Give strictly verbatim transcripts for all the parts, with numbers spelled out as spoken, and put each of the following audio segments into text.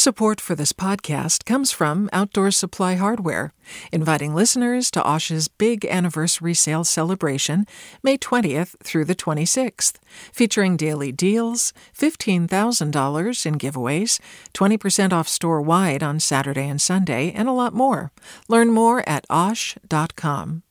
Support for this podcast comes from Outdoor Supply Hardware, inviting listeners to OSHA's big anniversary sale celebration, May twentieth through the twenty-sixth, featuring daily deals, fifteen thousand dollars in giveaways, twenty percent off store-wide on Saturday and Sunday, and a lot more. Learn more at O S H dot com.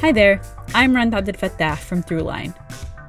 Hi there, I'm Rand Abdel Fattah from ThruLine.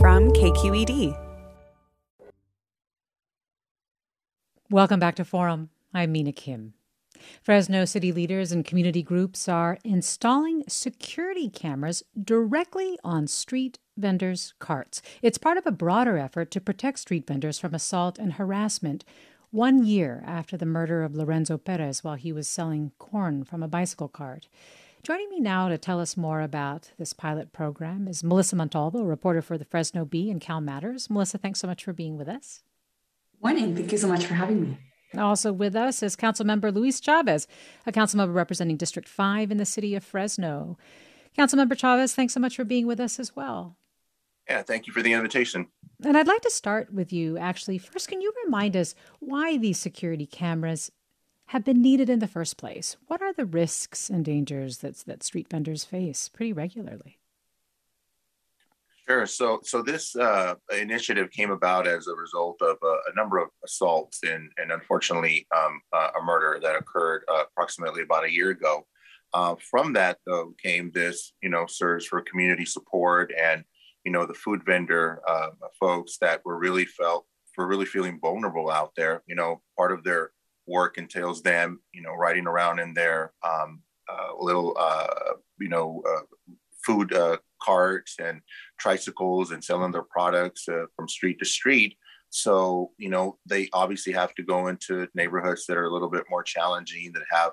From K Q E D. Welcome back to Forum. I'm Mina Kim. Fresno city leaders and community groups are installing security cameras directly on street vendors' carts. It's part of a broader effort to protect street vendors from assault and harassment, one year after the murder of Lorenzo Perez while he was selling corn from a bicycle cart. Joining me now to tell us more about this pilot program is Melissa Montalvo, reporter for the Fresno Bee and Cal Matters. Melissa, thanks so much for being with us. Morning. Thank you so much for having me. Also with us is Councilmember Luis Chavez, a council member representing District five in the city of Fresno. Councilmember Chavez, thanks so much for being with us as well. Yeah, thank you for the invitation. And I'd like to start with you, actually. First, can you remind us why these security cameras have been needed in the first place? What are the risks and dangers that, that street vendors face pretty regularly? Sure. So so this uh, initiative came about as a result of a, a number of assaults and, and unfortunately um, uh, a murder that occurred uh, approximately about a year ago. Uh, from that, though, came this, you know, surge for community support and, you know, the food vendor uh, folks that were really felt were really feeling vulnerable out there. You know, part of their work entails them, you know, riding around in their um, uh, little, uh, you know, uh, food uh, carts and tricycles and selling their products uh, from street to street. So, you know, they obviously have to go into neighborhoods that are a little bit more challenging, that have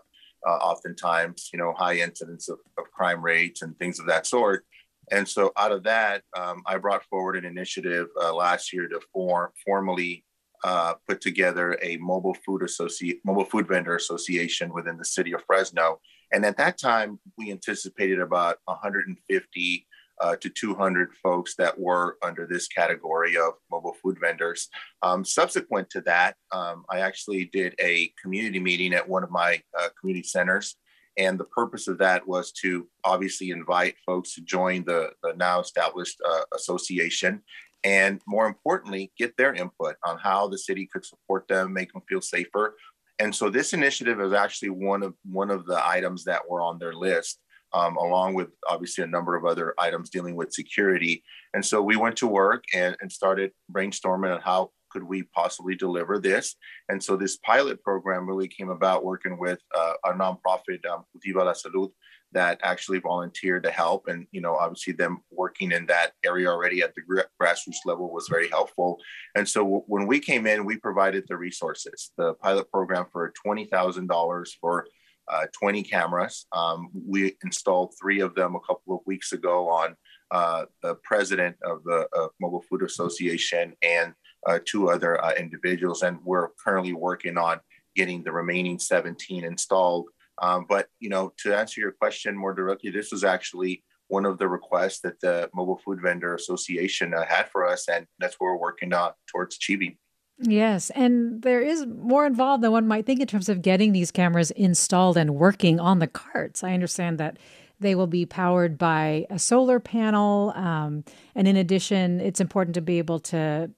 uh, oftentimes, you know, high incidence of, of crime rates and things of that sort. And so out of that, um, I brought forward an initiative uh, last year to form formally Uh, put together a mobile food associate, mobile food vendor association within the city of Fresno. And at that time, we anticipated about one hundred fifty uh, to two hundred folks that were under this category of mobile food vendors. Um, subsequent to that, um, I actually did a community meeting at one of my uh, community centers. And the purpose of that was to obviously invite folks to join the, the now established uh, association, and more importantly, get their input on how the city could support them, make them feel safer. And so this initiative is actually one of one of the items that were on their list, um, along with obviously a number of other items dealing with security. And so we went to work and, and started brainstorming on how could we possibly deliver this. And so this pilot program really came about working with uh, a nonprofit, um, Cultiva La Salud, that actually volunteered to help. And, you know, obviously them working in that area already at the grassroots level was very helpful. And so w- when we came in, we provided the resources, the pilot program for twenty thousand dollars for uh, twenty cameras. Um, we installed three of them a couple of weeks ago on uh, the president of the uh, Mobile Food Association and uh, two other uh, individuals. And we're currently working on getting the remaining seventeen installed. Um, but, you know, to answer your question more directly, this was actually one of the requests that the Mobile Food Vendor Association uh, had for us, and that's what we're working on towards achieving. Yes, and there is more involved than one might think in terms of getting these cameras installed and working on the carts. I understand that they will be powered by a solar panel, um, and in addition, it's important to be able to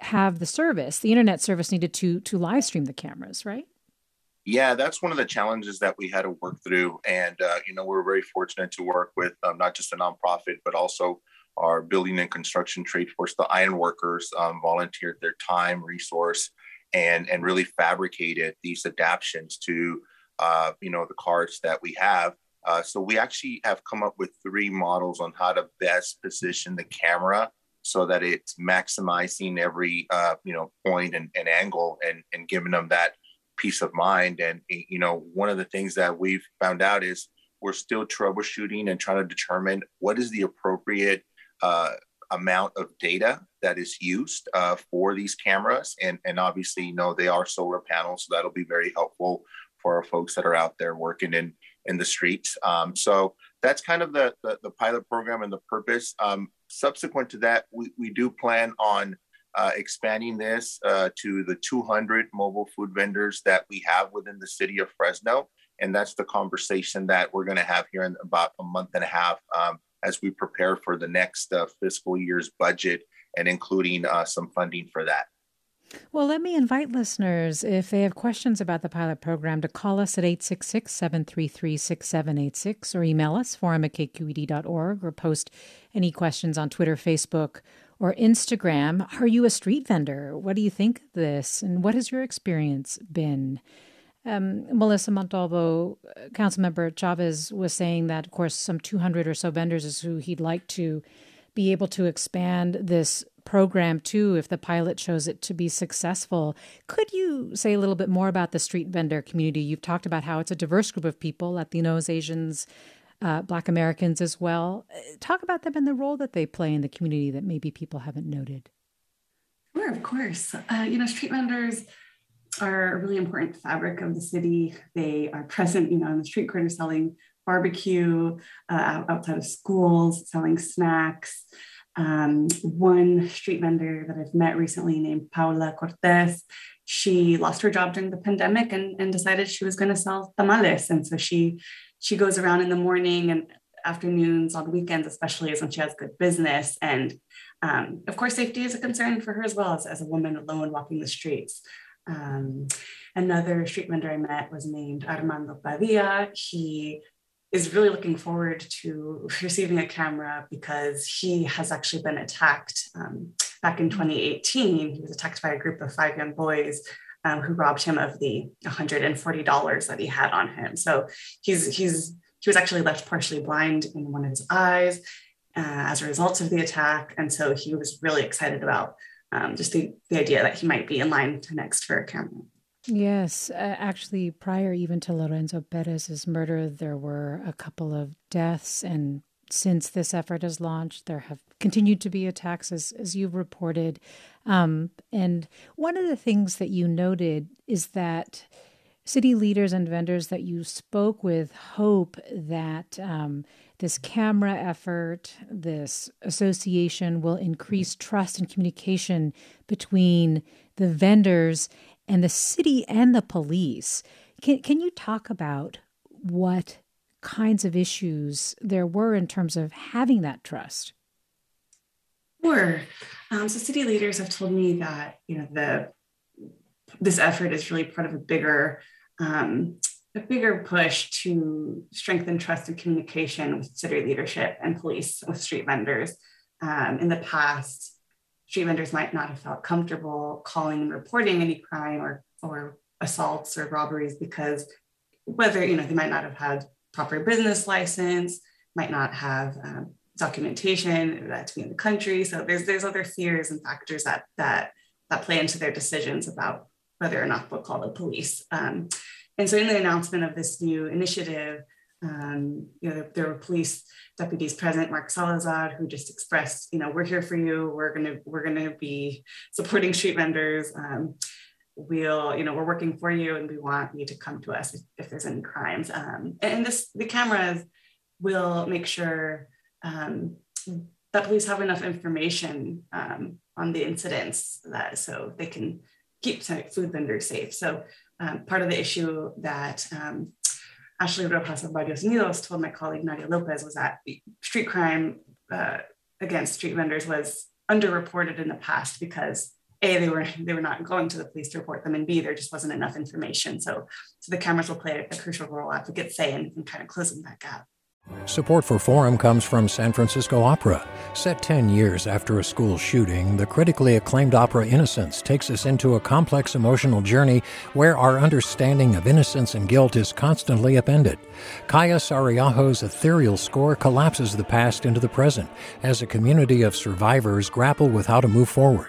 have the service, the internet service needed to to live stream the cameras, right? Yeah, that's one of the challenges that we had to work through. And, uh, you know, we were very fortunate to work with um, not just a nonprofit, but also our building and construction trade force. The iron workers um, volunteered their time, resource, and, and really fabricated these adaptions to, uh, you know, the carts that we have. Uh, so we actually have come up with three models on how to best position the camera so that it's maximizing every, uh, you know, point and, and angle and, and giving them that peace of mind. And, you know, one of the things that we've found out is we're still troubleshooting and trying to determine what is the appropriate uh, amount of data that is used uh, for these cameras. And, and obviously, you know, they are solar panels, so that'll be very helpful for our folks that are out there working in, in the streets. Um, so that's kind of the, the, the pilot program and the purpose. Um, Subsequent to that, we, we do plan on uh, expanding this uh, to the two hundred mobile food vendors that we have within the city of Fresno. And that's the conversation that we're going to have here in about a month and a half um, as we prepare for the next uh, fiscal year's budget and including uh, some funding for that. Well, let me invite listeners, if they have questions about the pilot program, to call us at eight six six, seven three three, six seven eight six or email us, forum at K Q E D dot org, or post any questions on Twitter, Facebook, or Instagram. Are you a street vendor? What do you think of this? And what has your experience been? Um, Melissa Montalvo, Councilmember Chavez, was saying that, of course, some two hundred or so vendors is who he'd like to be able to expand this program too, if the pilot shows it to be successful. Could you say a little bit more about the street vendor community? You've talked about how it's a diverse group of people, Latinos, Asians, uh, Black Americans as well. Talk about them and the role that they play in the community that maybe people haven't noted. Sure, of course. Uh, you know, street vendors are a really important fabric of the city. They are present, you know, on the street corner selling barbecue, uh, outside of schools, selling snacks. Um, one street vendor that I've met recently named Paula Cortez, she lost her job during the pandemic and, and decided she was going to sell tamales. And so she, she goes around in the morning and afternoons, on weekends especially, is when she has good business. And um, of course, safety is a concern for her as well as, as a woman alone walking the streets. Um, another street vendor I met was named Armando Padilla. He is really looking forward to receiving a camera because he has actually been attacked um, back in twenty eighteen. He was attacked by a group of five young boys um, who robbed him of the one hundred forty dollars that he had on him. So he's he's he was actually left partially blind in one of his eyes uh, as a result of the attack. And so he was really excited about um, just the, the idea that he might be in line to next for a camera. Yes. Uh, actually, prior even to Lorenzo Perez's murder, there were a couple of deaths. And since this effort is launched, there have continued to be attacks, as, as you've reported. Um, and one of the things that you noted is that city leaders and vendors that you spoke with hope that um, this camera effort, this association, will increase trust and communication between the vendors and the city and the police. Can can you talk about what kinds of issues there were in terms of having that trust? Sure. Um, so city leaders have told me that, you know, the this effort is really part of a bigger um, a bigger push to strengthen trust and communication with city leadership and police with street vendors. Um, in the past, street vendors might not have felt comfortable calling and reporting any crime or, or assaults or robberies because whether, you know, they might not have had proper business license, might not have um, documentation that to be in the country. So there's there's other fears and factors that that that play into their decisions about whether or not they'll call the police. Um, and so in the announcement of this new initiative, Um, you know, there, there were police deputies present, Mark Salazar, who just expressed, you know, we're here for you. We're gonna, we're gonna be supporting street vendors. Um, we'll, you know, we're working for you, and we want you to come to us if, if there's any crimes. Um, and, and this, the cameras will make sure um, that police have enough information um, on the incidents that so they can keep food vendors safe. So um, part of the issue that Um, Ashley Rojas of Barrios Unidos told my colleague Nadia Lopez was that street crime uh, against street vendors was underreported in the past because A, they were they were not going to the police to report them, and B, there just wasn't enough information. So, so the cameras will play a crucial role, advocates say, in, in kind of closing that gap. Support for Forum comes from San Francisco Opera. Set ten years after a school shooting, the critically acclaimed opera Innocence takes us into a complex emotional journey where our understanding of innocence and guilt is constantly upended. Kaya Sarriaho's ethereal score collapses the past into the present as a community of survivors grapple with how to move forward.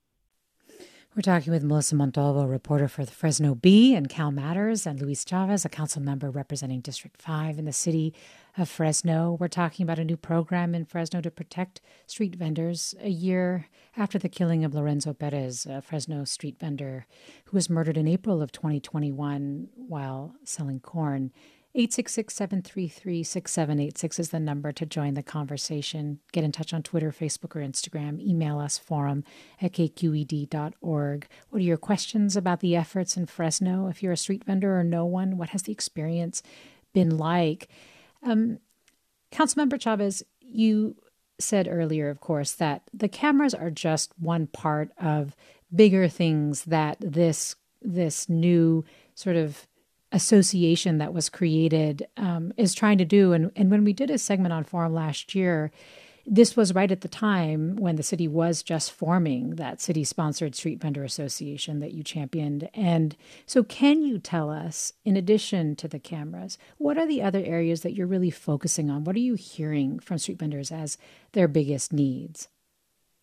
We're talking with Melissa Montalvo, reporter for the Fresno Bee and Cal Matters, and Luis Chavez, a council member representing District five in the city of Fresno. We're talking about a new program in Fresno to protect street vendors a year after the killing of Lorenzo Perez, a Fresno street vendor who was murdered in April of twenty twenty-one while selling corn. eight six six, seven three three, six seven eight six is the number to join the conversation. Get in touch on Twitter, Facebook, or Instagram. Email us, forum at k q e d dot org. What are your questions about the efforts in Fresno? If you're a street vendor or no one, what has the experience been like? Um, Councilmember Chavez, you said earlier, of course, that the cameras are just one part of bigger things that this this new sort of association that was created um, is trying to do. And, and when we did a segment on Forum last year, this was right at the time when the city was just forming that city-sponsored street vendor association that you championed. And so can you tell us, in addition to the cameras, what are the other areas that you're really focusing on? What are you hearing from street vendors as their biggest needs?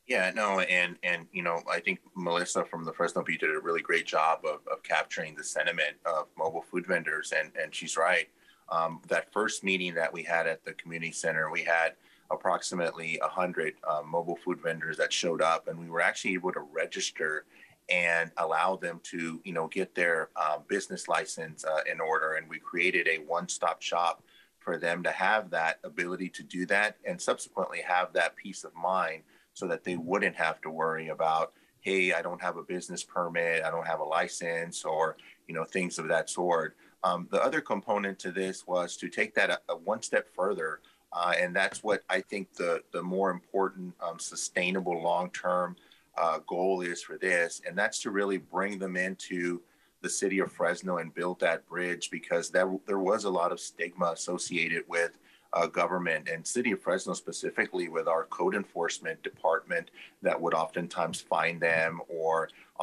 Yeah, no, and, and you know, I think Melissa from the Fresno Bee did a really great job of, of capturing the sentiment of mobile food vendors, and, and she's right. Um, that first meeting that we had at the community center, we had approximately one hundred uh, mobile food vendors that showed up, and we were actually able to register and allow them to, you know, get their uh, business license uh, in order, and we created a one-stop shop for them to have that ability to do that and subsequently have that peace of mind, so that they wouldn't have to worry about, hey, I don't have a business permit, I don't have a license, or you know, things of that sort. Um, the other component to this was to take that a, a one step further, uh, and that's what I think the the more important, um, sustainable, long term uh, goal is for this, and that's to really bring them into the city of Fresno and build that bridge, because that there was a lot of stigma associated with Uh, government and city of Fresno, specifically with our code enforcement department that would oftentimes fine them or,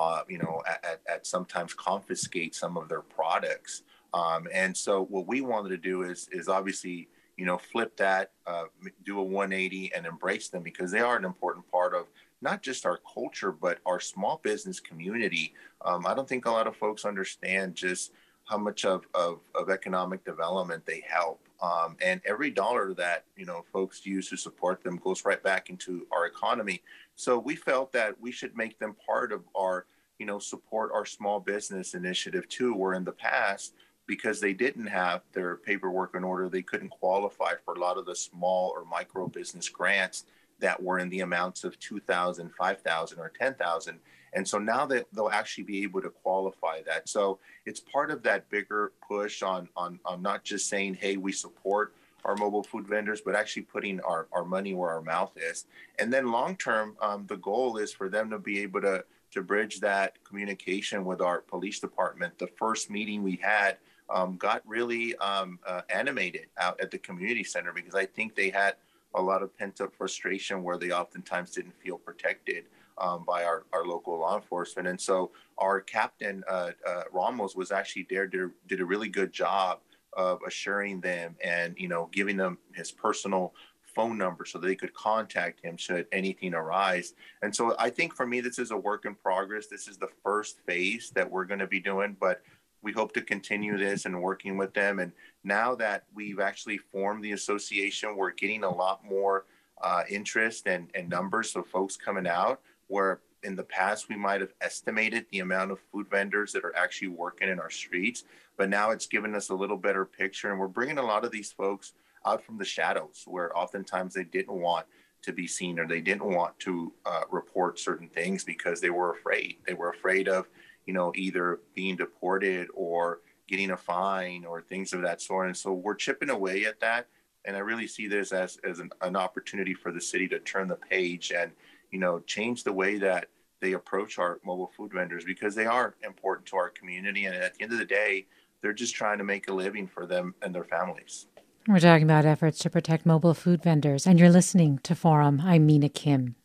uh, you know, at, at, at sometimes confiscate some of their products. Um, and so what we wanted to do is, is obviously, you know, flip that, uh, do a one eighty and embrace them, because they are an important part of not just our culture, but our small business community. Um, I don't think a lot of folks understand just how much of, of, of economic development they help. Um, and every dollar that, you know, folks use to support them goes right back into our economy. So we felt that we should make them part of our, you know, support our small business initiative too, where in the past, because they didn't have their paperwork in order, they couldn't qualify for a lot of the small or micro business grants that were in the amounts of two thousand dollars, five thousand dollars, or ten thousand dollars. And so now that they'll actually be able to qualify that. So it's part of that bigger push on, on, on not just saying, hey, we support our mobile food vendors, but actually putting our, our money where our mouth is. And then long-term, um, the goal is for them to be able to, to bridge that communication with our police department. The first meeting we had um, got really um, uh, animated out at the community center, because I think they had a lot of pent-up frustration where they oftentimes didn't feel protected um, by our, our local law enforcement. And so our captain, uh, uh, Ramos, was actually there, did a, did a really good job of assuring them and, you know, giving them his personal phone number so they could contact him should anything arise. And so I think for me, this is a work in progress. This is the first phase that we're going to be doing, but we hope to continue this and working with them. And now that we've actually formed the association, we're getting a lot more uh, interest and, and numbers of folks coming out, where in the past, we might have estimated the amount of food vendors that are actually working in our streets, but now it's given us a little better picture. And we're bringing a lot of these folks out from the shadows where oftentimes they didn't want to be seen, or they didn't want to uh, report certain things because they were afraid. They were afraid of, you know, either being deported or getting a fine or things of that sort. And so we're chipping away at that. And I really see this as, as an, an opportunity for the city to turn the page and, you know, change the way that they approach our mobile food vendors, because they are important to our community. And at the end of the day, they're just trying to make a living for them and their families. We're talking about efforts to protect mobile food vendors, and you're listening to Forum. I'm Mina Kim.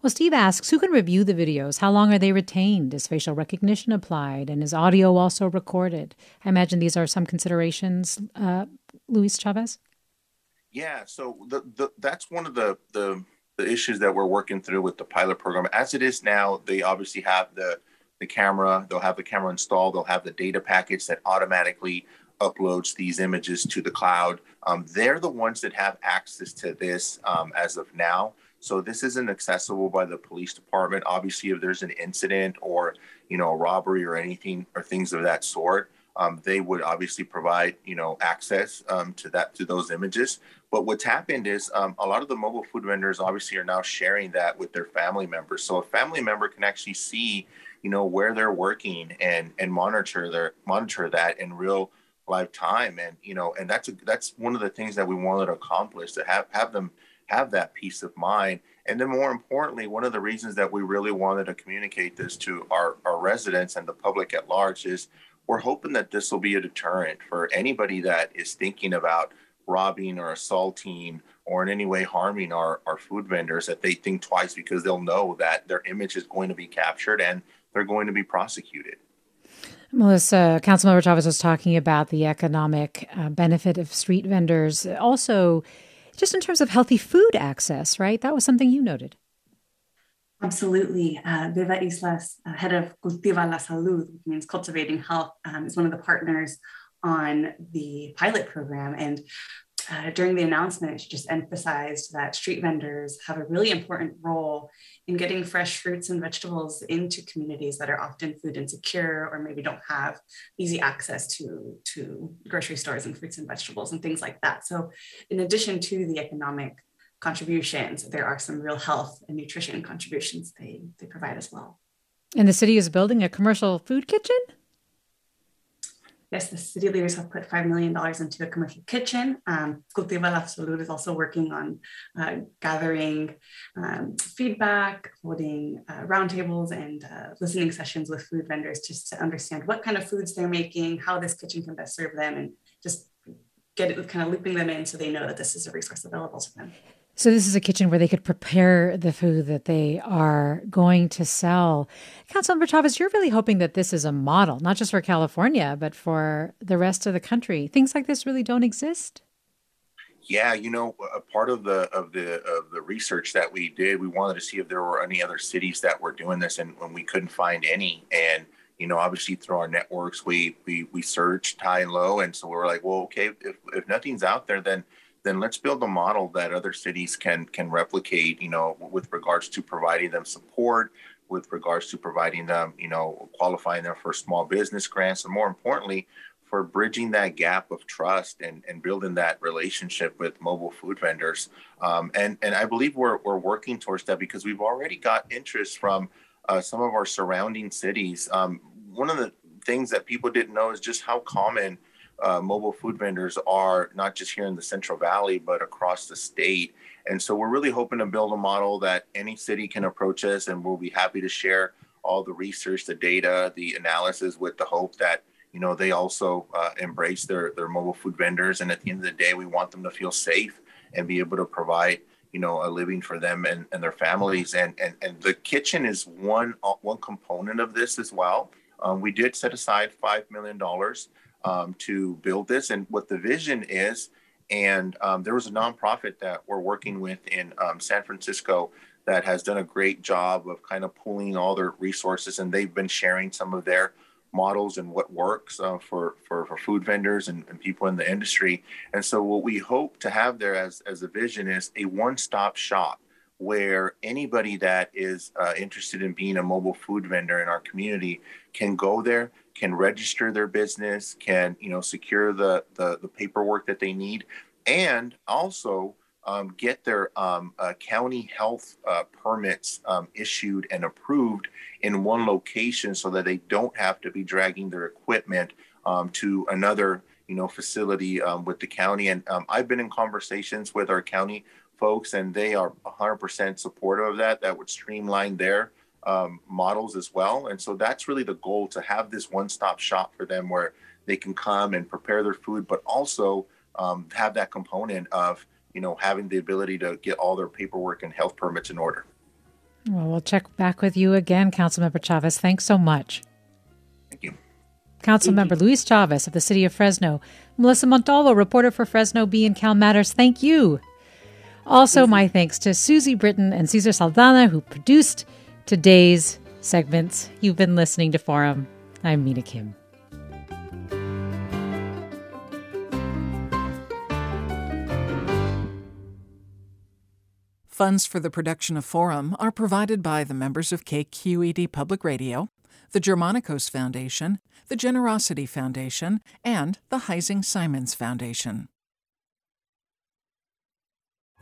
Well, Steve asks, who can review the videos? How long are they retained? Is facial recognition applied? And is audio also recorded? I imagine these are some considerations, uh, Luis Chavez? Yeah, so the, the, that's one of the, the the issues that we're working through with the pilot program. As it is now, they obviously have the, the camera. They'll have the camera installed. They'll have the data package that automatically uploads these images to the cloud. Um, they're the ones that have access to this um, as of now. So this isn't accessible by the police department. Obviously, if there's an incident or, you know, a robbery or anything or things of that sort, um, they would obviously provide, you know, access um, to that, to those images. But what's happened is um, a lot of the mobile food vendors obviously are now sharing that with their family members. So a family member can actually see, you know, where they're working and and monitor their monitor that in real live time. And, you know, and that's a, that's one of the things that we wanted to accomplish, to have have them have that peace of mind. And then more importantly, one of the reasons that we really wanted to communicate this to our, our residents and the public at large is we're hoping that this will be a deterrent for anybody that is thinking about robbing or assaulting or in any way harming our, our food vendors, that they think twice, because they'll know that their image is going to be captured and they're going to be prosecuted. Melissa, Councilmember Chavez was talking about the economic uh, benefit of street vendors. Also, just in terms of healthy food access, right? That was something you noted. Absolutely. Uh, Viva Islas, uh, head of Cultiva La Salud, which means cultivating health, um, is one of the partners on the pilot program. And uh, during the announcement, she just emphasized that street vendors have a really important role in getting fresh fruits and vegetables into communities that are often food insecure, or maybe don't have easy access to, to grocery stores and fruits and vegetables and things like that. So in addition to the economic contributions, there are some real health and nutrition contributions they, they provide as well. And the city is building a commercial food kitchen? Yes, the city leaders have put five million dollars into a commercial kitchen. Um, Cultiva La Salud is also working on uh, gathering um, feedback, holding uh, roundtables and uh, listening sessions with food vendors, just to understand what kind of foods they're making, how this kitchen can best serve them, and just get it kind of looping them in so they know that this is a resource available to them. So this is a kitchen where they could prepare the food that they are going to sell. Councilmember Chavez, you're really hoping that this is a model, not just for California, but for the rest of the country. Things like this really don't exist. Yeah, you know, a part of the of the of the research that we did, we wanted to see if there were any other cities that were doing this, and when we couldn't find any. And you know, obviously through our networks, we we we searched high and low, and so we were like, well, okay, if if nothing's out there, then. then let's build a model that other cities can can replicate, you know, with regards to providing them support, with regards to providing them, you know, qualifying them for small business grants, and more importantly, for bridging that gap of trust and, and building that relationship with mobile food vendors. Um, and, and I believe we're, we're working towards that, because we've already got interest from uh, some of our surrounding cities. Um, one of the things that people didn't know is just how common Uh, mobile food vendors are, not just here in the Central Valley, but across the state. And so we're really hoping to build a model that any city can approach us, and we'll be happy to share all the research, the data, the analysis, with the hope that, you know, they also uh, embrace their, their mobile food vendors. And at the end of the day, we want them to feel safe and be able to provide, you know, a living for them and, and their families. And, and and the kitchen is one, one component of this as well. Um, we did set aside five million dollars Um, to build this, and what the vision is. And um, there was a nonprofit that we're working with in um, San Francisco that has done a great job of kind of pooling all their resources, and they've been sharing some of their models and what works uh, for, for, for food vendors and, and people in the industry. And so what we hope to have there as, as a vision is a one-stop shop where anybody that is uh, interested in being a mobile food vendor in our community can go there, can register their business, can, you know, secure the the, the paperwork that they need, and also um, get their um, uh, county health uh, permits um, issued and approved in one location, so that they don't have to be dragging their equipment um, to another, you know, facility um, with the county. And um, I've been in conversations with our county folks, and they are one hundred percent supportive of that. That would streamline their um, models as well. And so that's really the goal, to have this one-stop shop for them where they can come and prepare their food, but also um, have that component of, you know, having the ability to get all their paperwork and health permits in order. Well, we'll check back with you again, Councilmember Chavez. Thanks so much. Thank you. Councilmember Luis Chavez of the City of Fresno. Melissa Montalvo, reporter for Fresno Bee and Cal Matters. Thank you. Also, my thanks to Susie Britton and Cesar Saldana, who produced today's segments. You've been listening to Forum. I'm Mina Kim. Funds for the production of Forum are provided by the members of K Q E D Public Radio, the Germanicos Foundation, the Generosity Foundation, and the Heising-Simons Foundation.